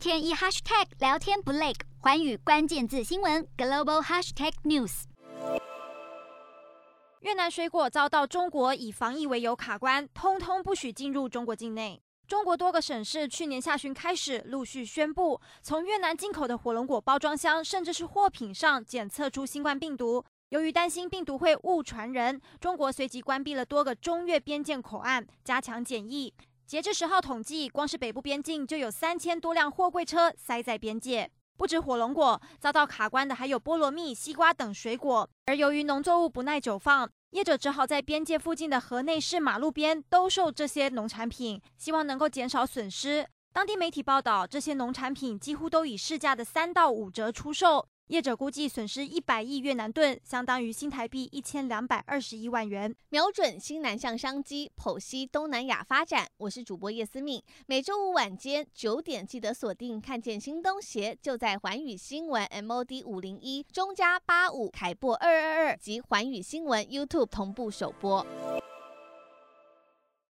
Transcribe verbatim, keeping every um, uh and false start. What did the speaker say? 天一 hashtag 聊天不累，寰宇关键字新闻 global hashtag news。越南水果遭到中国以防疫为由卡关，通通不许进入中国境内。中国多个省市去年下旬开始陆续宣布，从越南进口的火龙果包装箱甚至是货品上检测出新冠病毒。由于担心病毒会误传人，中国随即关闭了多个中越边境口岸，加强检疫。截至十号统计，光是北部边境就有三千多辆货柜车塞在边界。不止火龙果遭到卡关的，还有菠萝蜜、西瓜等水果。而由于农作物不耐久放，业者只好在边界附近的河内市马路边兜售这些农产品，希望能够减少损失。当地媒体报道，这些农产品几乎都以市价的三到五折出售，业者估计损失一百亿越南盾，相当于新台币一千两百二十一万元。瞄准新南向商机，剖析东南亚发展。我是主播叶思敏，每周五晚间九点记得锁定《看见新东协》，就在寰宇新闻 M O D 五零一中加八五凯播二二二及寰宇新闻 YouTube 同步首播。